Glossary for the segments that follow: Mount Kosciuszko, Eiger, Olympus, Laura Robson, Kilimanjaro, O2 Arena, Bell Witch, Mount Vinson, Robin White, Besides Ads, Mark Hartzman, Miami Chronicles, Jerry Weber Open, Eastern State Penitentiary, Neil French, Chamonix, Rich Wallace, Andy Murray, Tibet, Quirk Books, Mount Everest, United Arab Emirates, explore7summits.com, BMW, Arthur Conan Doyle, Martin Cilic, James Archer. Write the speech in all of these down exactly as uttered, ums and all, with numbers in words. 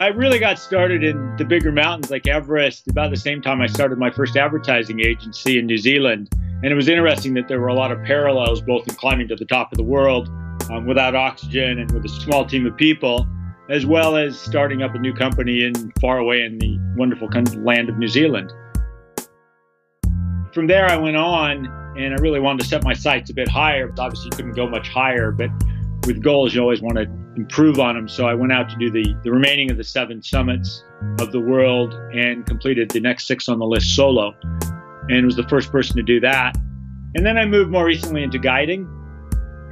I really got started in the bigger mountains like Everest about the same time I started my first advertising agency in New Zealand. And it was interesting that there were a lot of parallels, both in climbing to the top of the world um, without oxygen and with a small team of people, as well as starting up a new company in far away in the wonderful land of New Zealand. From there, I went on and I really wanted to set my sights a bit higher. Obviously, you couldn't go much higher, but with goals, you always want to improve on them. So I went out to do the, the remaining of the seven summits of the world and completed the next six on the list solo, and was the first person to do that. And then I moved more recently into guiding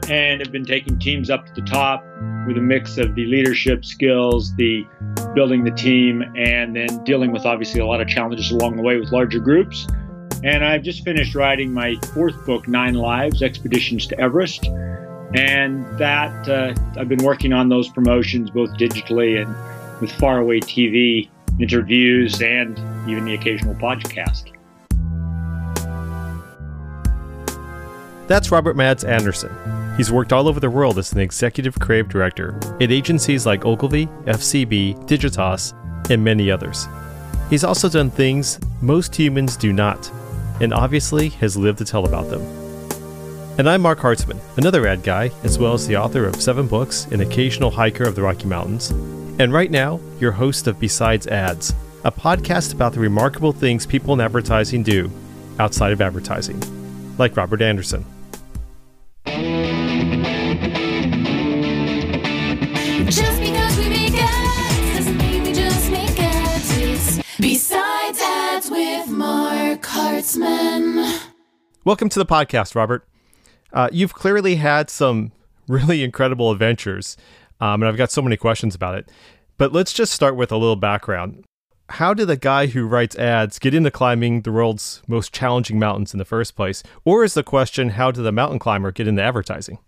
and have been taking teams up to the top with a mix of the leadership skills, the building the team, and then dealing with obviously a lot of challenges along the way with larger groups. And I've just finished writing my fourth book, Nine Lives, Expeditions to Everest. And that uh, I've been working on those promotions both digitally and with faraway T V interviews and even the occasional podcast. That's Robert Mads Anderson. He's worked all over the world as an executive creative director at agencies like Ogilvy, F C B, Digitas, and many others. He's also done things most humans do not, and obviously has lived to tell about them. And I'm Mark Hartzman, another ad guy, as well as the author of seven books and occasional hiker of the Rocky Mountains, and right now, your host of Besides Ads, a podcast about the remarkable things people in advertising do outside of advertising, like Robert Anderson. Just because we make ads doesn't mean we just make ads. It's Besides Ads with Mark Hartzman. Welcome to the podcast, Robert. Uh, you've clearly had some really incredible adventures, um, and I've got so many questions about it. But let's just start with a little background. How did the guy who writes ads get into climbing the world's most challenging mountains in the first place? Or is the question, how did the mountain climber get into advertising?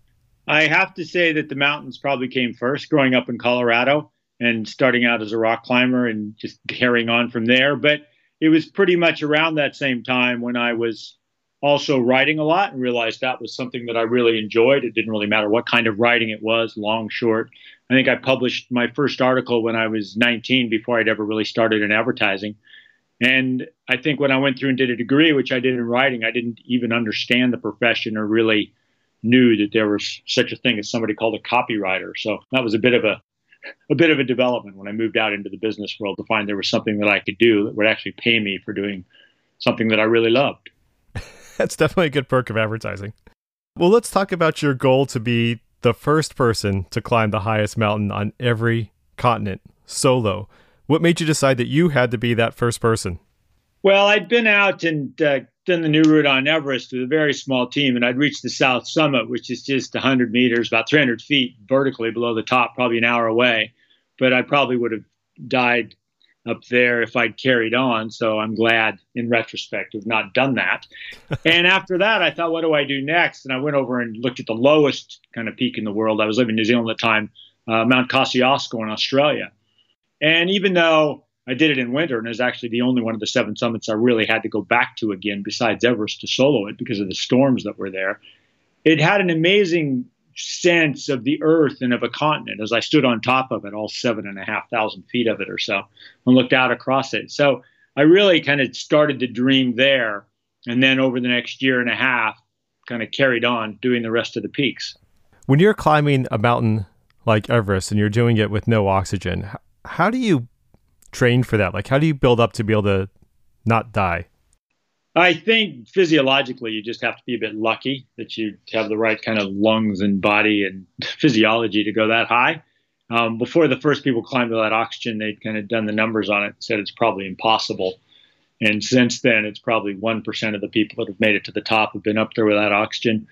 I have to say that the mountains probably came first, growing up in Colorado and starting out as a rock climber and just carrying on from there. But it was pretty much around that same time when I was also writing a lot and realized that was something that I really enjoyed. It didn't really matter what kind of writing it was, long, short. I think I published my first article when I was nineteen before I'd ever really started in advertising. And I think when I went through and did a degree, which I did in writing, I didn't even understand the profession or really knew that there was such a thing as somebody called a copywriter. So that was a bit of a, a bit of a development when I moved out into the business world to find there was something that I could do that would actually pay me for doing something that I really loved. That's definitely a good perk of advertising. Well, let's talk about your goal to be the first person to climb the highest mountain on every continent, solo. What made you decide that you had to be that first person? Well, I'd been out and uh, done the new route on Everest with a very small team, and I'd reached the South Summit, which is just one hundred meters, about three hundred feet vertically below the top, probably an hour away. But I probably would have died up there if I'd carried on. So I'm glad in retrospect to have not done that. And after that, I thought, what do I do next? And I went over and looked at the lowest kind of peak in the world. I was living in New Zealand at the time, uh, Mount Kosciuszko in Australia. And even though I did it in winter, and it was actually the only one of the seven summits I really had to go back to again, besides Everest, to solo it because of the storms that were there, it had an amazing sense of the earth and of a continent as I stood on top of it, all seven and a half thousand feet of it or so, and looked out across it. So I really kind of started to dream there. And then over the next year and a half, kind of carried on doing the rest of the peaks. When you're climbing a mountain like Everest and you're doing it with no oxygen, how do you train for that? Like, how do you build up to be able to not die? I think physiologically, you just have to be a bit lucky that you have the right kind of lungs and body and physiology to go that high. Um, before the first people climbed without oxygen, they'd kind of done the numbers on it and said it's probably impossible. And since then, it's probably one percent of the people that have made it to the top have been up there without oxygen.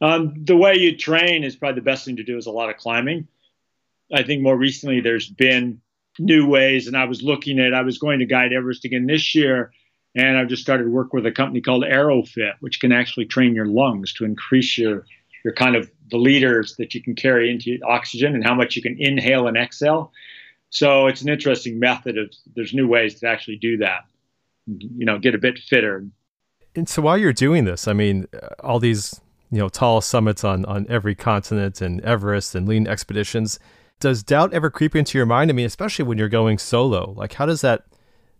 Um, the way you train is probably the best thing to do is a lot of climbing. I think more recently, there's been new ways. And I was looking at, I was going to guide Everest again this year. And I've just started work with a company called AeroFit, which can actually train your lungs to increase your, your kind of the liters that you can carry into oxygen and how much you can inhale and exhale. So it's an interesting method of, there's new ways to actually do that, you know, get a bit fitter. And so while you're doing this, I mean, all these, you know, tall summits on, on every continent and Everest and lean expeditions, Does doubt ever creep into your mind? I mean, especially when you're going solo, like how does that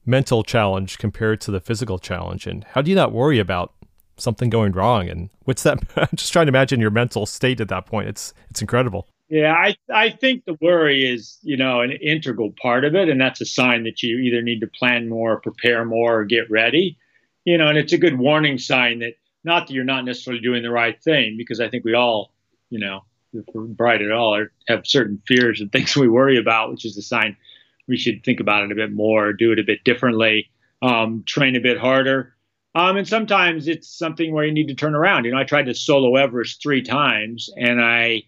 mental challenge compare to the physical challenge? And how do you not worry about something going wrong? And what's that? I'm just trying to imagine your mental state at that point. It's, it's incredible. Yeah, I, I think the worry is, you know, an integral part of it. And that's a sign that you either need to plan more, prepare more, or get ready, you know, and it's a good warning sign that not that you're not necessarily doing the right thing, because I think we all, you know, if we're bright at all, or have certain fears and things we worry about, which is a sign we should think about it a bit more, do it a bit differently, um, train a bit harder. Um, and sometimes it's something where you need to turn around. You know, I tried to solo Everest three times and I,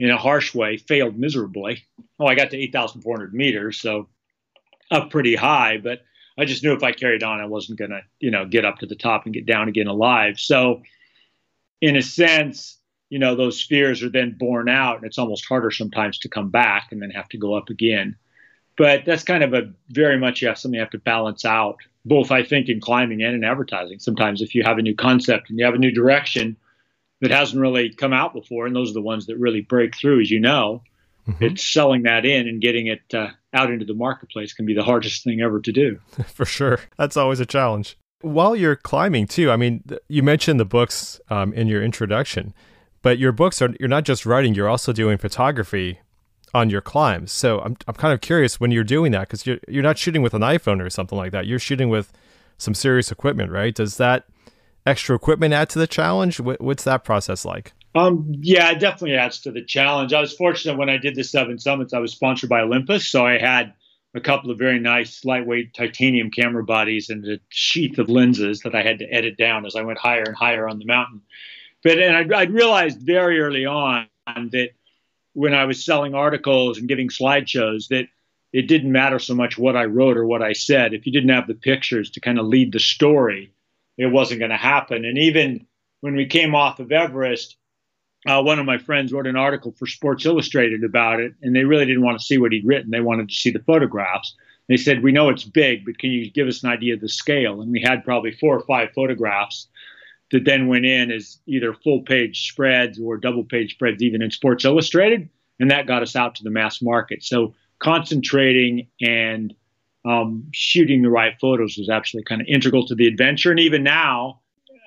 in a harsh way, failed miserably. Oh, I got to eight thousand four hundred meters, so up pretty high, but I just knew if I carried on, I wasn't going to, you know, get up to the top and get down again alive. So in a sense, you know, those fears are then borne out and it's almost harder sometimes to come back and then have to go up again. But that's kind of a very much you have something you have to balance out, both, I think, in climbing and in advertising. Sometimes if you have a new concept and you have a new direction that hasn't really come out before, and those are the ones that really break through, as you know, mm-hmm. it's selling that in and getting it uh, out into the marketplace can be the hardest thing ever to do. For sure. That's always a challenge. While you're climbing too, I mean, th- you mentioned the books um, in your introduction. But your books are, you're not just writing, you're also doing photography on your climbs. So I'm I'm kind of curious when you're doing that, because you're, you're not shooting with an iPhone or something like that. You're shooting with some serious equipment, right? Does that extra equipment add to the challenge? What, what's that process like? Um, yeah, it definitely adds to the challenge. I was fortunate when I did the Seven Summits, I was sponsored by Olympus. So I had a couple of very nice lightweight titanium camera bodies and a sheath of lenses that I had to edit down as I went higher and higher on the mountain. But and I, I realized very early on that when I was selling articles and giving slideshows that it didn't matter so much what I wrote or what I said. If you didn't have the pictures to kind of lead the story, it wasn't going to happen. And even when we came off of Everest, uh, one of my friends wrote an article for Sports Illustrated about it, and they really didn't want to see what he'd written. They wanted to see the photographs. They said, "We know it's big, but can you give us an idea of the scale?" And we had probably four or five photographs that then went in as either full-page spreads or double-page spreads, even in Sports Illustrated, and that got us out to the mass market. So concentrating and um, shooting the right photos was actually kind of integral to the adventure. And even now,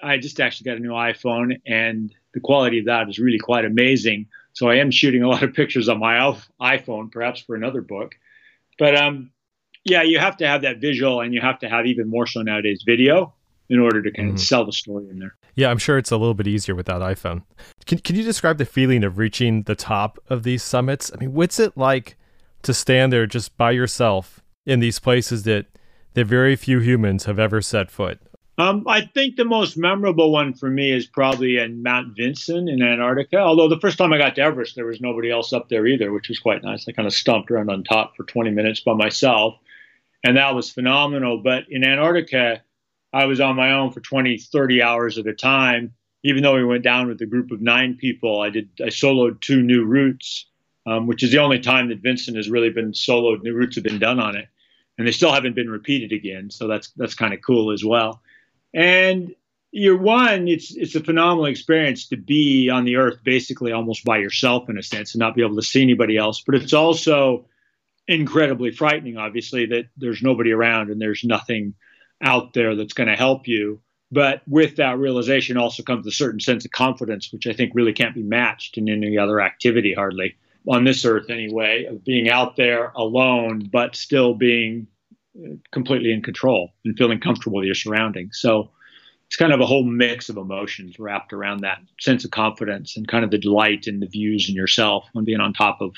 I just actually got a new iPhone, and the quality of that is really quite amazing. So I am shooting a lot of pictures on my iPhone, perhaps for another book. But um, yeah, you have to have that visual, and you have to have even more so nowadays video, in order to kind of mm. sell the story in there. Yeah, I'm sure it's a little bit easier without iPhone. Can Can you describe the feeling of reaching the top of these summits? I mean, what's it like to stand there just by yourself in these places that, that very few humans have ever set foot? Um, I think the most memorable one for me is probably in Mount Vinson in Antarctica. Although the first time I got to Everest, there was nobody else up there either, which was quite nice. I kind of stomped around on top for twenty minutes by myself, and that was phenomenal. But in Antarctica, I was on my own for twenty, thirty hours at a time. Even though we went down with a group of nine people, I did. I soloed two new routes, um, which is the only time that Vincent has really been soloed. New routes have been done on it, and they still haven't been repeated again. So that's that's kind of cool as well. And year one, it's it's a phenomenal experience to be on the earth, basically almost by yourself in a sense, and not be able to see anybody else. But it's also incredibly frightening, obviously, that there's nobody around and there's nothing out there that's going to help you. But with that realization also comes a certain sense of confidence, which I think really can't be matched in any other activity, hardly on this earth anyway, of being out there alone, but still being completely in control and feeling comfortable with your surroundings. So it's kind of a whole mix of emotions wrapped around that sense of confidence and kind of the delight in the views in yourself when being on top of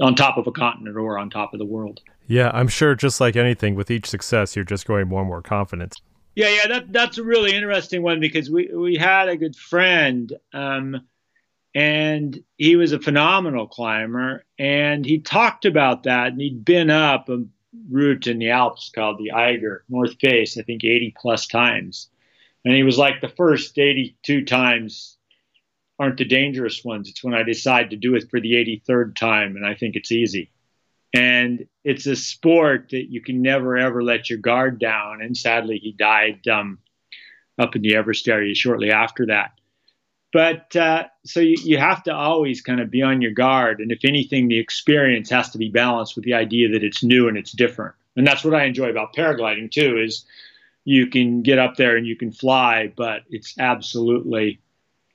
on top of a continent or on top of the world. Yeah, I'm sure just like anything, with each success, you're just growing more and more confident. Yeah, yeah, that that's a really interesting one because we, we had a good friend um, and he was a phenomenal climber and he talked about that and he'd been up a route in the Alps called the Eiger, North Face, I think eighty plus times. And he was like, the first eighty-two times aren't the dangerous ones. It's when I decide to do it for the eighty-third time and I think it's easy. And it's a sport that you can never, ever let your guard down. And sadly, he died um, up in the Everest area shortly after that. But uh, so you, you have to always kind of be on your guard. And if anything, the experience has to be balanced with the idea that it's new and it's different. And that's what I enjoy about paragliding, too, is you can get up there and you can fly, but it's absolutely,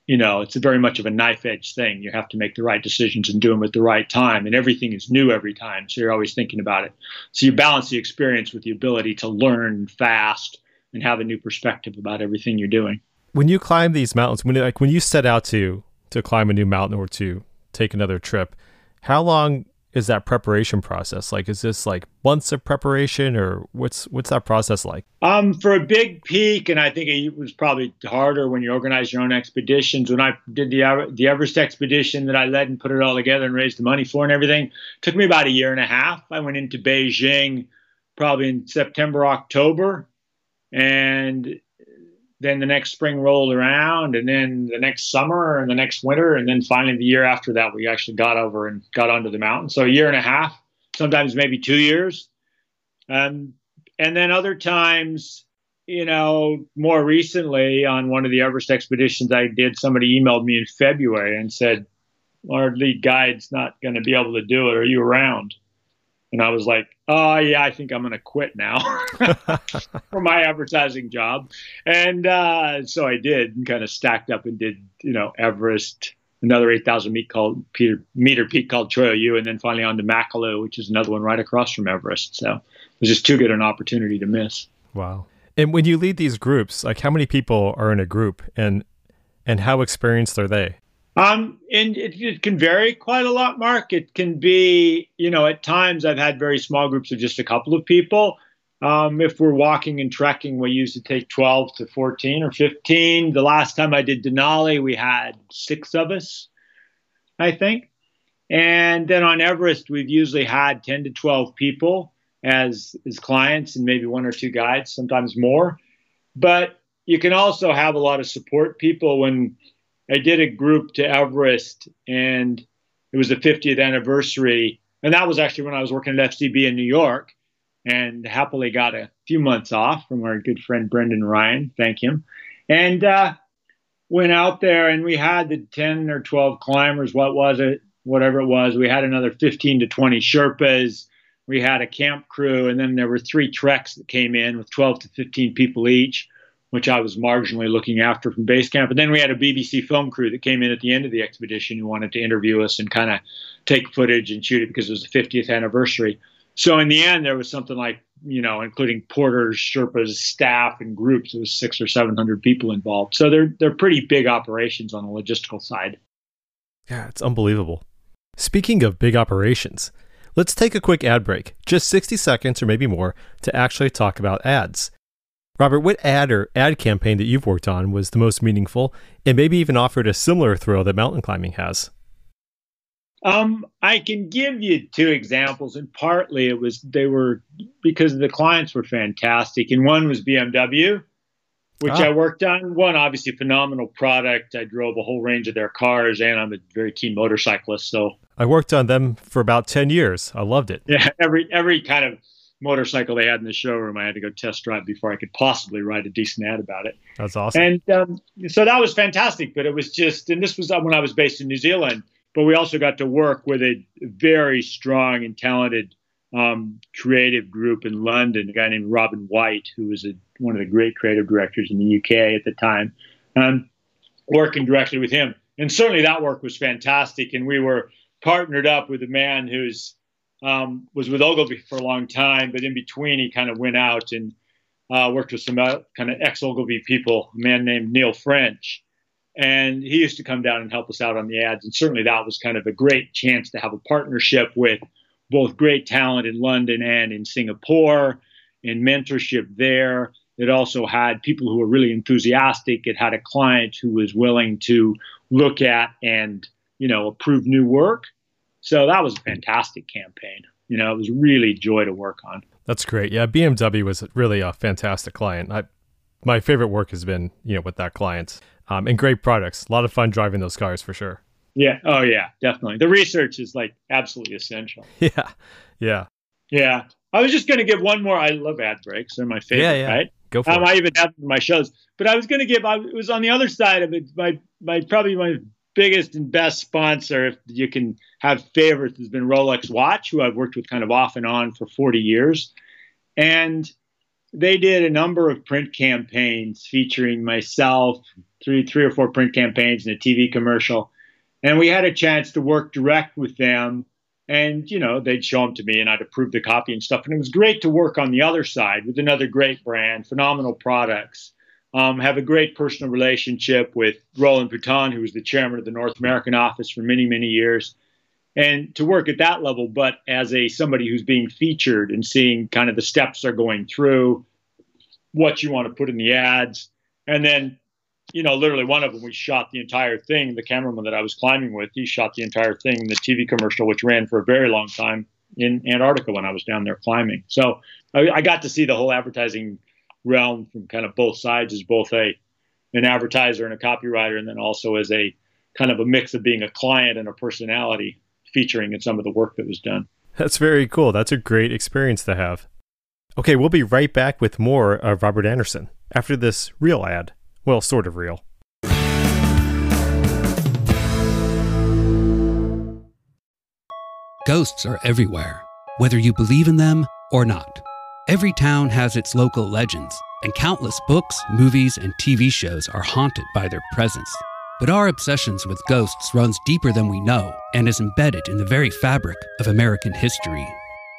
you know, it's a very much of a knife edge thing. You have to make the right decisions and do them at the right time. And everything is new every time. So you're always thinking about it. So you balance the experience with the ability to learn fast and have a new perspective about everything you're doing. When you climb these mountains, when like when you set out to to climb a new mountain or to take another trip, how long is that preparation process? Like, is this like months of preparation, or what's what's that process like? Um, for a big peak, and I think it was probably harder when you organize your own expeditions. When I did the the Everest expedition that I led and put it all together and raised the money for and everything, it took me about a year and a half. I went into Beijing probably in September, October, and then the next spring rolled around, and then the next summer and the next winter. And then finally the year after that, we actually got over and got onto the mountain. So a year and a half, sometimes maybe two years. Um, and then other times, you know, more recently on one of the Everest expeditions I did, somebody emailed me in February and said, our lead guide's not going to be able to do it. Are you around? And I was like, oh, yeah, I think I'm going to quit now for my advertising job. And uh, so I did, and kind of stacked up and did, you know, Everest, another eight thousand meter called Peter, meter peak called Cho Oyu, and then finally on to Makalu, which is another one right across from Everest. So it was just too good an opportunity to miss. Wow. And when you lead these groups, like how many people are in a group, and and how experienced are they? Um, and it, it can vary quite a lot, Mark. It can be, you know, at times I've had very small groups of just a couple of people. Um, if we're walking and trekking, we usually take twelve to fourteen or fifteen. The last time I did Denali, we had six of us, I think. And then on Everest, we've usually had ten to twelve people as, as clients and maybe one or two guides, sometimes more. But you can also have a lot of support people. When I did a group to Everest, and it was the fiftieth anniversary. And that was actually when I was working at F C B in New York, and happily got a few months off from our good friend, Brendan Ryan. Thank him. And uh, went out there, and we had the ten or twelve climbers. What was it? Whatever it was. We had another fifteen to twenty Sherpas. We had a camp crew. And then there were three treks that came in with twelve to fifteen people each, which I was marginally looking after from base camp. And then we had a B B C film crew that came in at the end of the expedition who wanted to interview us and kind of take footage and shoot it because it was the fiftieth anniversary. So in the end, there was something like, you know, including porters, Sherpas, staff, and groups, it was six or seven hundred people involved. So they're, they're pretty big operations on the logistical side. Yeah, it's unbelievable. Speaking of big operations, let's take a quick ad break, just sixty seconds or maybe more, to actually talk about ads. Robert, what ad or ad campaign that you've worked on was the most meaningful and maybe even offered a similar thrill that mountain climbing has? Um, I can give you two examples, and partly it was they were because the clients were fantastic. And one was B M W, which ah. I worked on. One, obviously, phenomenal product. I drove a whole range of their cars, and I'm a very keen motorcyclist. So I worked on them for about ten years. I loved it. Yeah, every every kind of motorcycle they had in the showroom, I had to go test drive before I could possibly write a decent ad about it. That's awesome. And um, so that was fantastic, but it was just, and this was when I was based in New Zealand, but we also got to work with a very strong and talented um, creative group in London, a guy named Robin White, who was a, one of the great creative directors in the U K at the time, um, working directly with him. And certainly that work was fantastic. And we were partnered up with a man who's Um, was with Ogilvy for a long time, but in between he kind of went out and uh, worked with some uh, kind of ex-Ogilvy people, a man named Neil French. And he used to come down and help us out on the ads. And certainly that was kind of a great chance to have a partnership with both great talent in London and in Singapore, and mentorship there. It also had people who were really enthusiastic. It had a client who was willing to look at and, you know, approve new work. So that was a fantastic campaign. You know, it was really a joy to work on. That's great. Yeah, B M W was really a fantastic client. I, my favorite work has been, you know, with that client. Um, and great products. A lot of fun driving those cars for sure. Yeah. Oh, yeah, definitely. The research is like absolutely essential. Yeah. Yeah. Yeah. I was just going to give one more. I love ad breaks. They're my favorite, yeah, yeah. right? Go for um, it. I even have my shows, but I was going to give, I was on the other side of it. My, my, probably my biggest and best sponsor, if you can have favorites, has been Rolex Watch, who I've worked with kind of off and on for forty years. And they did a number of print campaigns featuring myself, three, three or four print campaigns and a T V commercial. And we had a chance to work direct with them. And, you know, they'd show them to me and I'd approve the copy and stuff. And it was great to work on the other side with another great brand, phenomenal products, um, have a great personal relationship with Roland Bouton, who was the chairman of the North American office for many, many years. And to work at that level, but as a somebody who's being featured and seeing kind of the steps are going through, what you want to put in the ads. And then, you know, literally one of them, we shot the entire thing. The cameraman that I was climbing with, he shot the entire thing in the T V commercial, which ran for a very long time in Antarctica when I was down there climbing. So I, I got to see the whole advertising realm from kind of both sides, as both a an advertiser and a copywriter, and then also as a kind of a mix of being a client and a personality featuring in some of the work that was done. That's very cool. That's a great experience to have. Okay, we'll be right back with more of Robert Anderson after this real ad. Well, sort of real. Ghosts are everywhere, whether you believe in them or not. Every town has its local legends, and countless books, movies, and T V shows are haunted by their presence. But our obsessions with ghosts runs deeper than we know and is embedded in the very fabric of American history.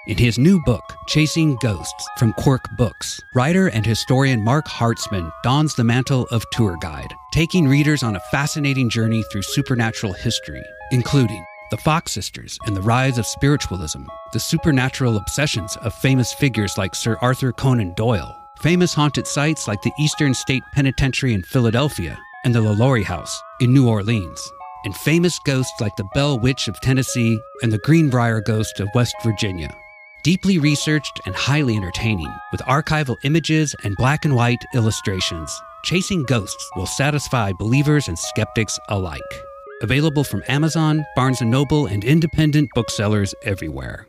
In his new book, Chasing Ghosts, from Quirk Books, writer and historian Mark Hartzman dons the mantle of tour guide, taking readers on a fascinating journey through supernatural history, including the Fox sisters and the rise of spiritualism, the supernatural obsessions of famous figures like Sir Arthur Conan Doyle, famous haunted sites like the Eastern State Penitentiary in Philadelphia, and the LaLaurie House in New Orleans, and famous ghosts like the Bell Witch of Tennessee and the Greenbrier Ghost of West Virginia. Deeply researched and highly entertaining, with archival images and black and white illustrations, Chasing Ghosts will satisfy believers and skeptics alike. Available from Amazon, Barnes and Noble, and independent booksellers everywhere.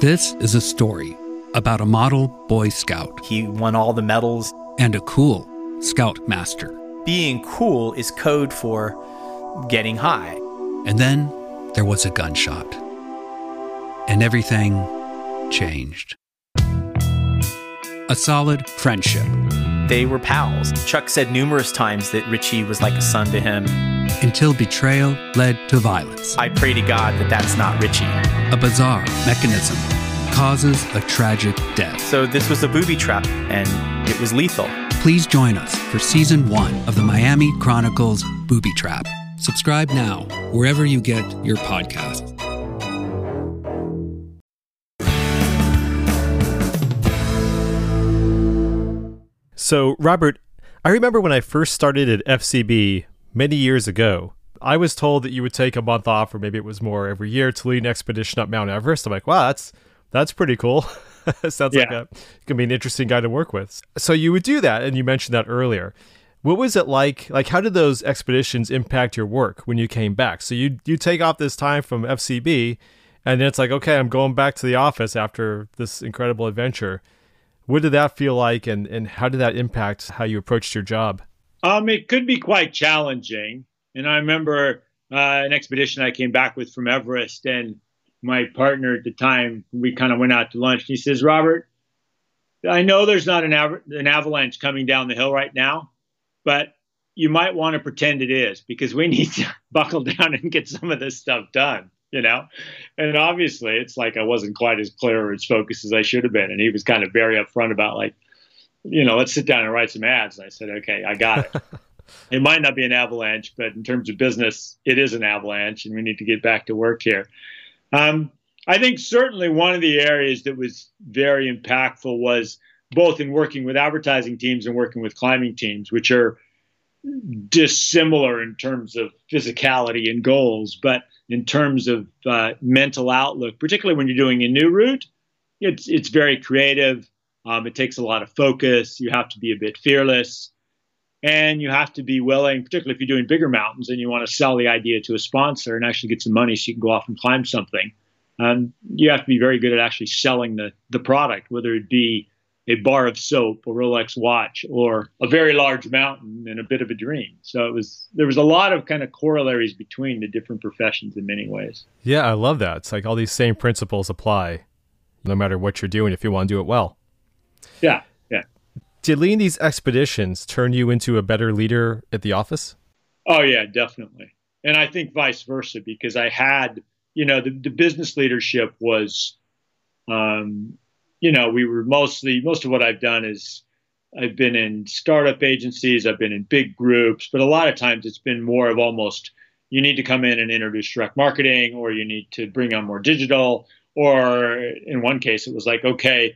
This is a story about a model Boy Scout. He won all the medals. And a cool Scoutmaster. Being cool is code for getting high. And then there was a gunshot. And everything changed. A solid friendship. They were pals. Chuck said numerous times that Richie was like a son to him. Until betrayal led to violence. I pray to God that that's not Richie. A bizarre mechanism causes a tragic death. So this was a booby trap, and it was lethal. Please join us for Season one of the Miami Chronicles Booby Trap. Subscribe now, wherever you get your podcasts. So, Robert, I remember when I first started at F C B many years ago, I was told that you would take a month off, or maybe it was more every year, to lead an expedition up Mount Everest. I'm like, wow, that's, that's pretty cool. Sounds yeah. like a, gonna be an interesting guy to work with. So you would do that, and you mentioned that earlier. What was it like? Like, how did those expeditions impact your work when you came back? So you you take off this time from F C B, and then it's like, okay, I'm going back to the office after this incredible adventure. What did that feel like, and and how did that impact how you approached your job? Um, it could be quite challenging. And I remember uh, an expedition I came back with from Everest, and my partner at the time, we kind of went out to lunch. He says, Robert, I know there's not an, av- an avalanche coming down the hill right now, but you might want to pretend it is, because we need to buckle down and get some of this stuff done, you know? And obviously it's like, I wasn't quite as clear or as focused as I should have been. And he was kind of very upfront about, like, you know, let's sit down and write some ads. And I said, okay, I got it. It might not be an avalanche, but in terms of business, it is an avalanche, and we need to get back to work here. Um, I think certainly one of the areas that was very impactful was both in working with advertising teams and working with climbing teams, which are dissimilar in terms of physicality and goals, but in terms of uh, mental outlook, particularly when you're doing a new route, it's it's very creative. Um, it takes a lot of focus. You have to be a bit fearless, and you have to be willing, particularly if you're doing bigger mountains and you want to sell the idea to a sponsor and actually get some money so you can go off and climb something. Um, you have to be very good at actually selling the the product, whether it be a bar of soap, a Rolex watch, or a very large mountain and a bit of a dream. So it was, there was a lot of kind of corollaries between the different professions in many ways. Yeah, I love that. It's like all these same principles apply no matter what you're doing if you want to do it well. Yeah, yeah. Did leading these expeditions turn you into a better leader at the office? Oh, yeah, definitely. And I think vice versa, because I had, you know, the, the business leadership was, um, you know, we were mostly, most of what I've done is I've been in startup agencies, I've been in big groups, but a lot of times it's been more of almost, you need to come in and introduce direct marketing, or you need to bring on more digital, or in one case it was like, okay,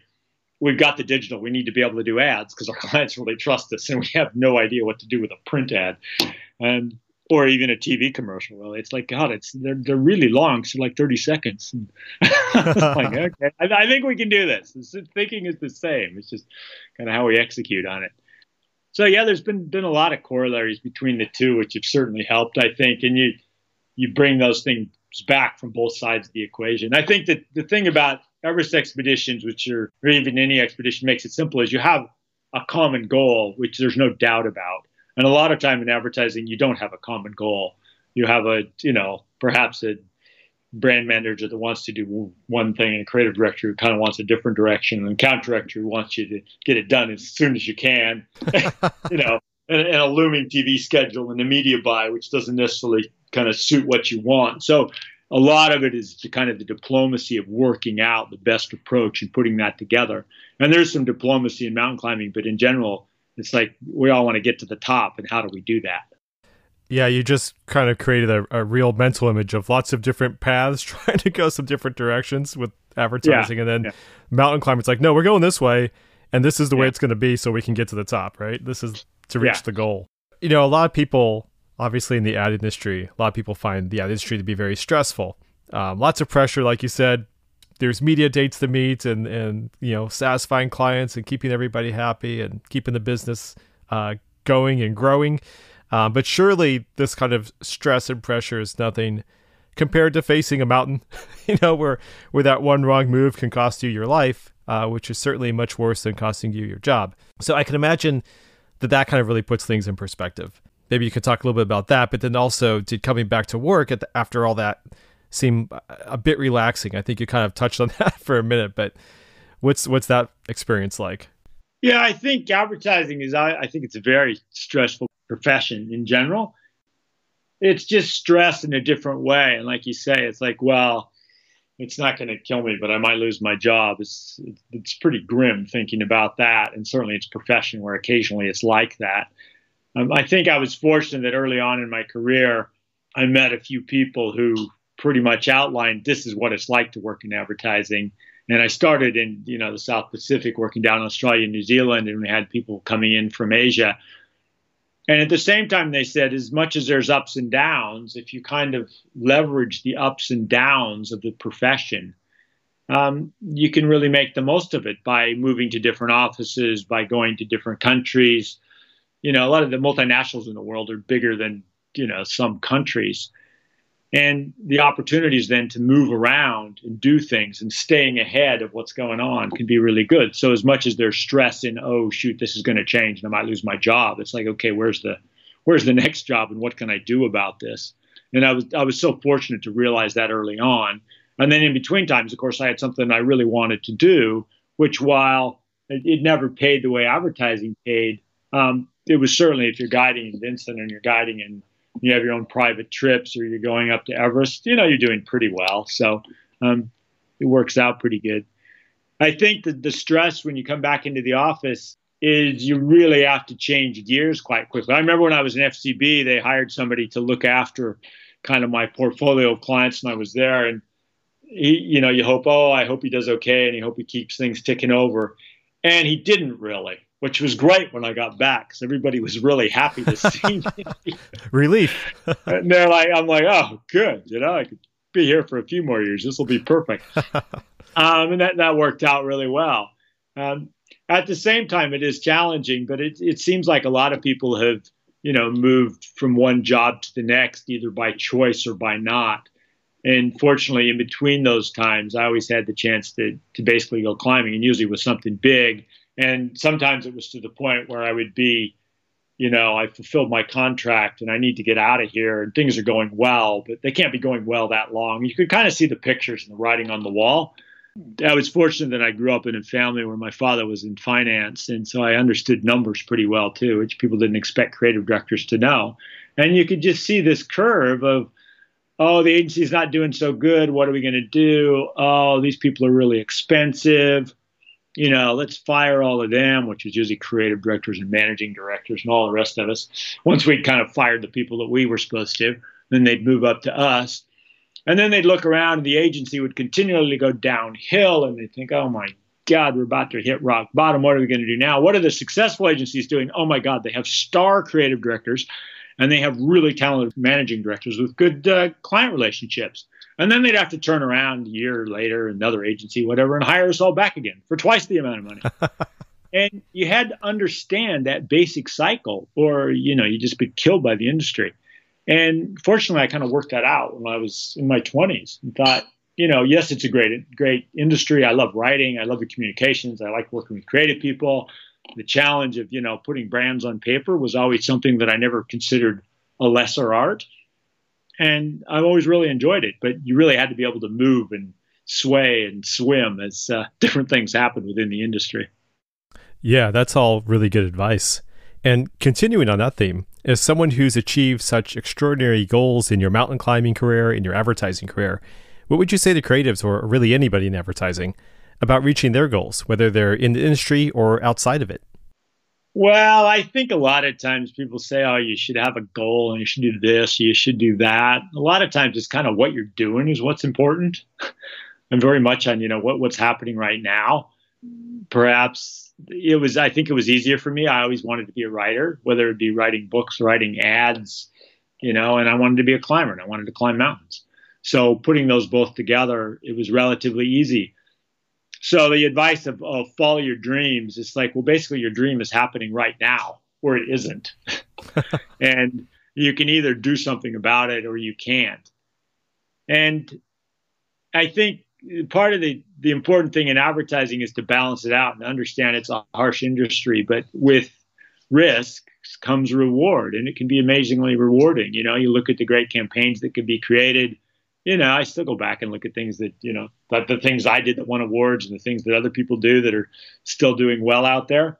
we've got the digital, we need to be able to do ads because our clients really trust us and we have no idea what to do with a print ad. And or even a T V commercial, really. It's like, God, it's they're they're really long, so like thirty seconds. And like, okay, I, I think we can do this. It's, thinking is the same. It's just kind of how we execute on it. So yeah, there's been been a lot of corollaries between the two, which have certainly helped, I think. And you you bring those things back from both sides of the equation. I think that the thing about Everest expeditions, which are, or even any expedition, makes it simple, is you have a common goal, which there's no doubt about. And a lot of time in advertising, you don't have a common goal. You have a, you know, perhaps a brand manager that wants to do one thing and a creative director who kind of wants a different direction and an account director who wants you to get it done as soon as you can, you know, and, and a looming T V schedule and a media buy, which doesn't necessarily kind of suit what you want. So a lot of it is the kind of the diplomacy of working out the best approach and putting that together. And there's some diplomacy in mountain climbing, but in general, it's like we all want to get to the top, and how do we do that? Yeah, you just kind of created a, a real mental image of lots of different paths trying to go some different directions with advertising. Yeah, and then yeah. Mountain climbers like, no, we're going this way, and this is the yeah. way it's going to be so we can get to the top, right? This is to reach yeah. the goal. You know, a lot of people, obviously in the ad industry, a lot of people find the ad industry to be very stressful. Um, lots of pressure, like you said. There's media dates to meet and, and, you know, satisfying clients and keeping everybody happy and keeping the business uh, going and growing. Uh, but surely this kind of stress and pressure is nothing compared to facing a mountain, you know, where, where that one wrong move can cost you your life, uh, which is certainly much worse than costing you your job. So I can imagine that that kind of really puts things in perspective. Maybe you could talk a little bit about that, but then also did coming back to work at the, after all that seem a bit relaxing? I think you kind of touched on that for a minute, but what's what's that experience like? Yeah, I think advertising is, I, I think it's a very stressful profession in general. It's just stress in a different way. And like you say, it's like, well, it's not going to kill me, but I might lose my job. It's, it's pretty grim thinking about that. And certainly it's a profession where occasionally it's like that. Um, I think I was fortunate that early on in my career, I met a few people who pretty much outlined this is what it's like to work in advertising. And I started in, you know, the South Pacific, working down in Australia and New Zealand, and we had people coming in from Asia. And at the same time, they said, as much as there's ups and downs, if you kind of leverage the ups and downs of the profession, um, you can really make the most of it by moving to different offices, by going to different countries. You know, a lot of the multinationals in the world are bigger than, you know, some countries. And the opportunities then to move around and do things and staying ahead of what's going on can be really good. So as much as there's stress in, oh, shoot, this is going to change and I might lose my job, it's like, okay, where's the where's the next job and what can I do about this? And I was I was so fortunate to realize that early on. And then in between times, of course, I had something I really wanted to do, which while it never paid the way advertising paid, um, it was certainly, if you're guiding in Vinson and you're guiding in, you have your own private trips or you're going up to Everest, you know, you're doing pretty well. So um, it works out pretty good. I think that the stress when you come back into the office is you really have to change gears quite quickly. I remember when I was in F C B, they hired somebody to look after kind of my portfolio of clients and I was there. And, he, you know, you hope, oh, I hope he does okay. And you hope he keeps things ticking over. And he didn't really. Which was great when I got back because everybody was really happy to see me. Relief. And they're like, I'm like, oh, good. You know, I could be here for a few more years. This will be perfect. um, and that, that worked out really well. Um, at the same time, it is challenging, but it, it seems like a lot of people have, you know, moved from one job to the next, either by choice or by not. And fortunately, in between those times, I always had the chance to, to basically go climbing, and usually with something big. And sometimes it was to the point where I would be, you know, I fulfilled my contract and I need to get out of here and things are going well, but they can't be going well that long. You could kind of see the pictures and the writing on the wall. I was fortunate that I grew up in a family where my father was in finance. And so I understood numbers pretty well, too, which people didn't expect creative directors to know. And you could just see this curve of, oh, the agency's not doing so good. What are we going to do? Oh, these people are really expensive. You know, let's fire all of them, which is usually creative directors and managing directors and all the rest of us. Once we'd kind of fired the people that we were supposed to, then they'd move up to us. And then they'd look around and the agency would continually go downhill and they'd think, oh my God, we're about to hit rock bottom. What are we going to do now? What are the successful agencies doing? Oh my God, they have star creative directors and they have really talented managing directors with good uh, client relationships. And then they'd have to turn around a year later, another agency, whatever, and hire us all back again for twice the amount of money. And you had to understand that basic cycle or, you know, you'd just be killed by the industry. And fortunately, I kind of worked that out when I was in my twenties and thought, you know, yes, it's a great, great industry. I love writing. I love the communications. I like working with creative people. The challenge of, you know, putting brands on paper was always something that I never considered a lesser art. And I've always really enjoyed it. But you really had to be able to move and sway and swim as uh, different things happened within the industry. Yeah, that's all really good advice. And continuing on that theme, as someone who's achieved such extraordinary goals in your mountain climbing career, in your advertising career, what would you say to creatives, or really anybody in advertising, about reaching their goals, whether they're in the industry or outside of it? Well, I think a lot of times people say, oh, you should have a goal and you should do this, you should do that. A lot of times it's kind of what you're doing is what's important. And very much on, you know, what, what's happening right now. Perhaps it was, I think it was easier for me. I always wanted to be a writer, whether it be writing books, writing ads, you know, and I wanted to be a climber and I wanted to climb mountains. So putting those both together, it was relatively easy. So the advice of, of follow your dreams, it's like, well, basically your dream is happening right now or it isn't. And you can either do something about it or you can't. And I think part of the, the important thing in advertising is to balance it out and understand it's a harsh industry, but with risk comes reward, and it can be amazingly rewarding. You know, you look at the great campaigns that could be created. You know, I still go back and look at things that, you know, that the things I did that won awards and the things that other people do that are still doing well out there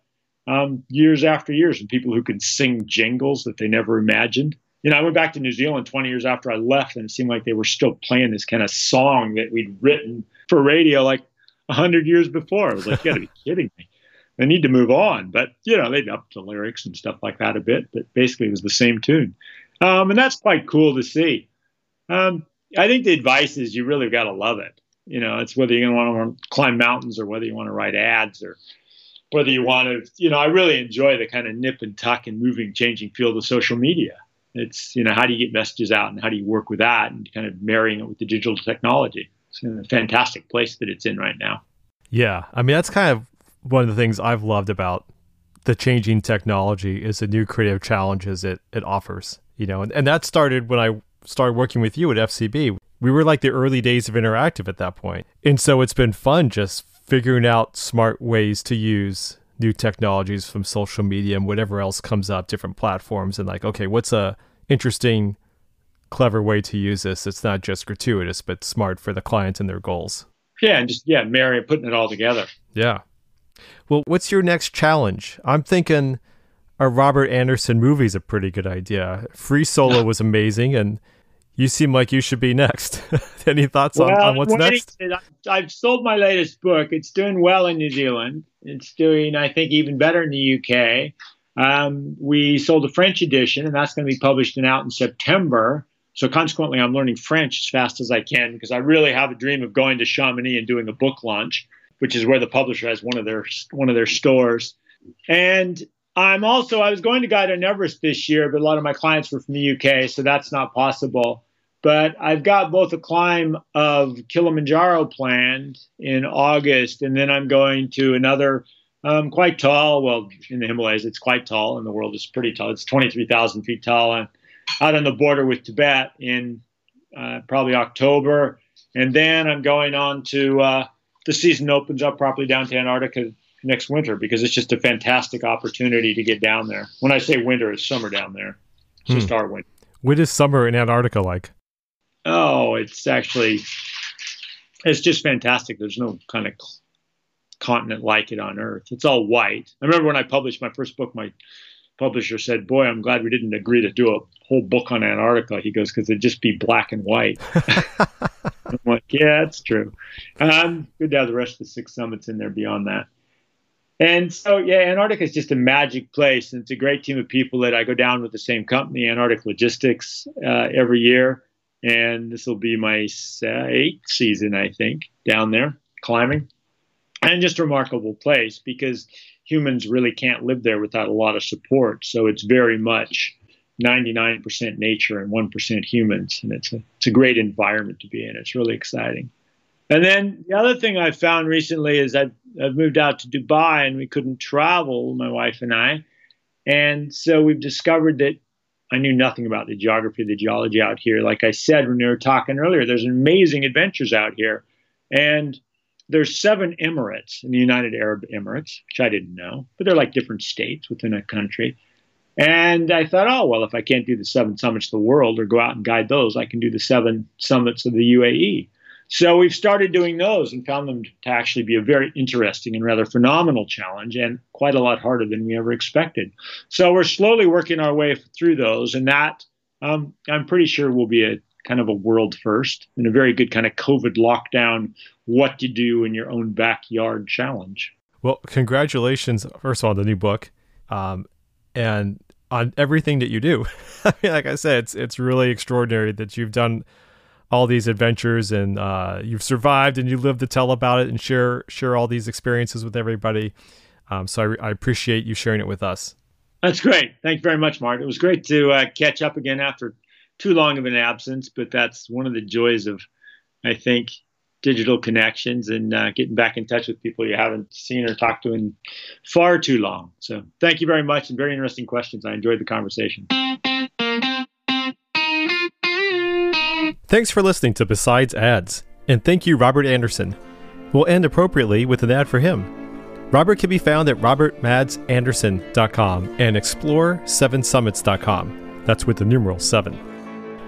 um, years after years, and people who can sing jingles that they never imagined. You know, I went back to New Zealand twenty years after I left, and it seemed like they were still playing this kind of song that we'd written for radio like a hundred years before. I was like, you gotta be kidding me. They need to move on. But, you know, they'd upped the lyrics and stuff like that a bit, but basically it was the same tune. Um, and that's quite cool to see. Um, I think the advice is you really got to love it. You know, it's whether you're going to want to climb mountains or whether you want to write ads or whether you want to, you know, I really enjoy the kind of nip and tuck and moving, changing field of social media. It's, you know, how do you get messages out and how do you work with that and kind of marrying it with the digital technology? It's in a fantastic place that it's in right now. Yeah. I mean, that's kind of one of the things I've loved about the changing technology is the new creative challenges it, it offers, you know, and, and that started when I started working with you at F C B. We were like the early days of interactive at that point. And so it's been fun just figuring out smart ways to use new technologies from social media and whatever else comes up, different platforms, and like, okay, what's a interesting, clever way to use this? It's not just gratuitous, but smart for the clients and their goals. Yeah. And just, yeah, Mary, putting it all together. Yeah. Well, what's your next challenge? I'm thinking a Robert Anderson movie is a pretty good idea. Free Solo was amazing. And you seem like you should be next. Any thoughts well, on, on what's next? I've sold my latest book. It's doing well in New Zealand. It's doing, I think, even better in the U K. Um, we sold a French edition, and that's going to be published and out in September. So consequently, I'm learning French as fast as I can because I really have a dream of going to Chamonix and doing a book launch, which is where the publisher has one of their one of their stores. And I'm also, I was going to guide on Everest this year, but a lot of my clients were from the U K, so that's not possible. But I've got both a climb of Kilimanjaro planned in August, and then I'm going to another um, quite tall. Well, in the Himalayas, it's quite tall, and the world is pretty tall. It's twenty-three thousand feet tall, and out on the border with Tibet in uh, probably October. And then I'm going on to uh, the season opens up properly down to Antarctica next winter, because it's just a fantastic opportunity to get down there. When I say winter, it's summer down there. It's hmm. just our winter. What is summer in Antarctica like? Oh, it's actually, it's just fantastic. There's no kind of continent like it on Earth. It's all white. I remember when I published my first book, my publisher said, boy, I'm glad we didn't agree to do a whole book on Antarctica. He goes, because it'd just be black and white. I'm like, yeah, it's true. Um, good to have the rest of the six summits in there beyond that. And so, yeah, Antarctica is just a magic place. And it's a great team of people that I go down with the same company, Antarctic Logistics, uh, every year. And this will be my uh, eighth season, I think, down there climbing. And just a remarkable place, because humans really can't live there without a lot of support. So it's very much ninety-nine percent nature and one percent humans. And it's a, it's a great environment to be in. It's really exciting. And then the other thing I found recently is I've, I've moved out to Dubai, and we couldn't travel, my wife and I. And so we've discovered that I knew nothing about the geography, the geology out here. Like I said, when we were talking earlier, there's amazing adventures out here. And there's seven emirates in the United Arab Emirates, which I didn't know, but they're like different states within a country. And I thought, oh, well, if I can't do the seven summits of the world or go out and guide those, I can do the seven summits of the U A E. So we've started doing those and found them to actually be a very interesting and rather phenomenal challenge, and quite a lot harder than we ever expected. So we're slowly working our way through those, and that um, I'm pretty sure will be a kind of a world first and a very good kind of COVID lockdown, what to do in your own backyard challenge. Well, congratulations, first of all, on the new book um, and on everything that you do. I mean, like I said, it's, it's really extraordinary that you've done all these adventures, and uh, you've survived, and you live to tell about it and share share all these experiences with everybody. Um, so I, re- I appreciate you sharing it with us. That's great. Thank you very much, Mark. It was great to uh, catch up again after too long of an absence, but that's one of the joys of, I think, digital connections and uh, getting back in touch with people you haven't seen or talked to in far too long. So thank you very much, and very interesting questions. I enjoyed the conversation. Thanks for listening to Besides Ads, and thank you, Robert Anderson. We'll end appropriately with an ad for him. Robert can be found at robert mads anderson dot com and explore seven summits dot com. That's with the numeral seven.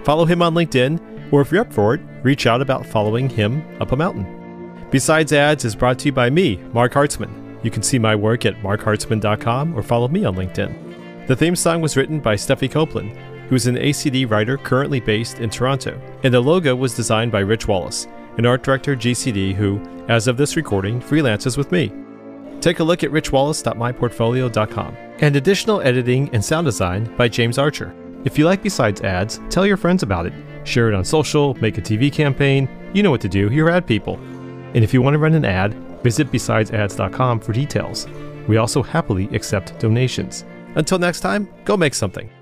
Follow him on LinkedIn, or if you're up for it, reach out about following him up a mountain. Besides Ads is brought to you by me, Mark Hartzman. You can see my work at mark hartzman dot com or follow me on LinkedIn. The theme song was written by Steffi Copeland, who's an A C D writer currently based in Toronto. And the logo was designed by Rich Wallace, an art director G C D who, as of this recording, freelances with me. Take a look at rich wallace dot my portfolio dot com. And additional editing and sound design by James Archer. If you like Besides Ads, tell your friends about it. Share it on social, make a T V campaign. You know what to do, you're ad people. And if you want to run an ad, visit besides ads dot com for details. We also happily accept donations. Until next time, go make something.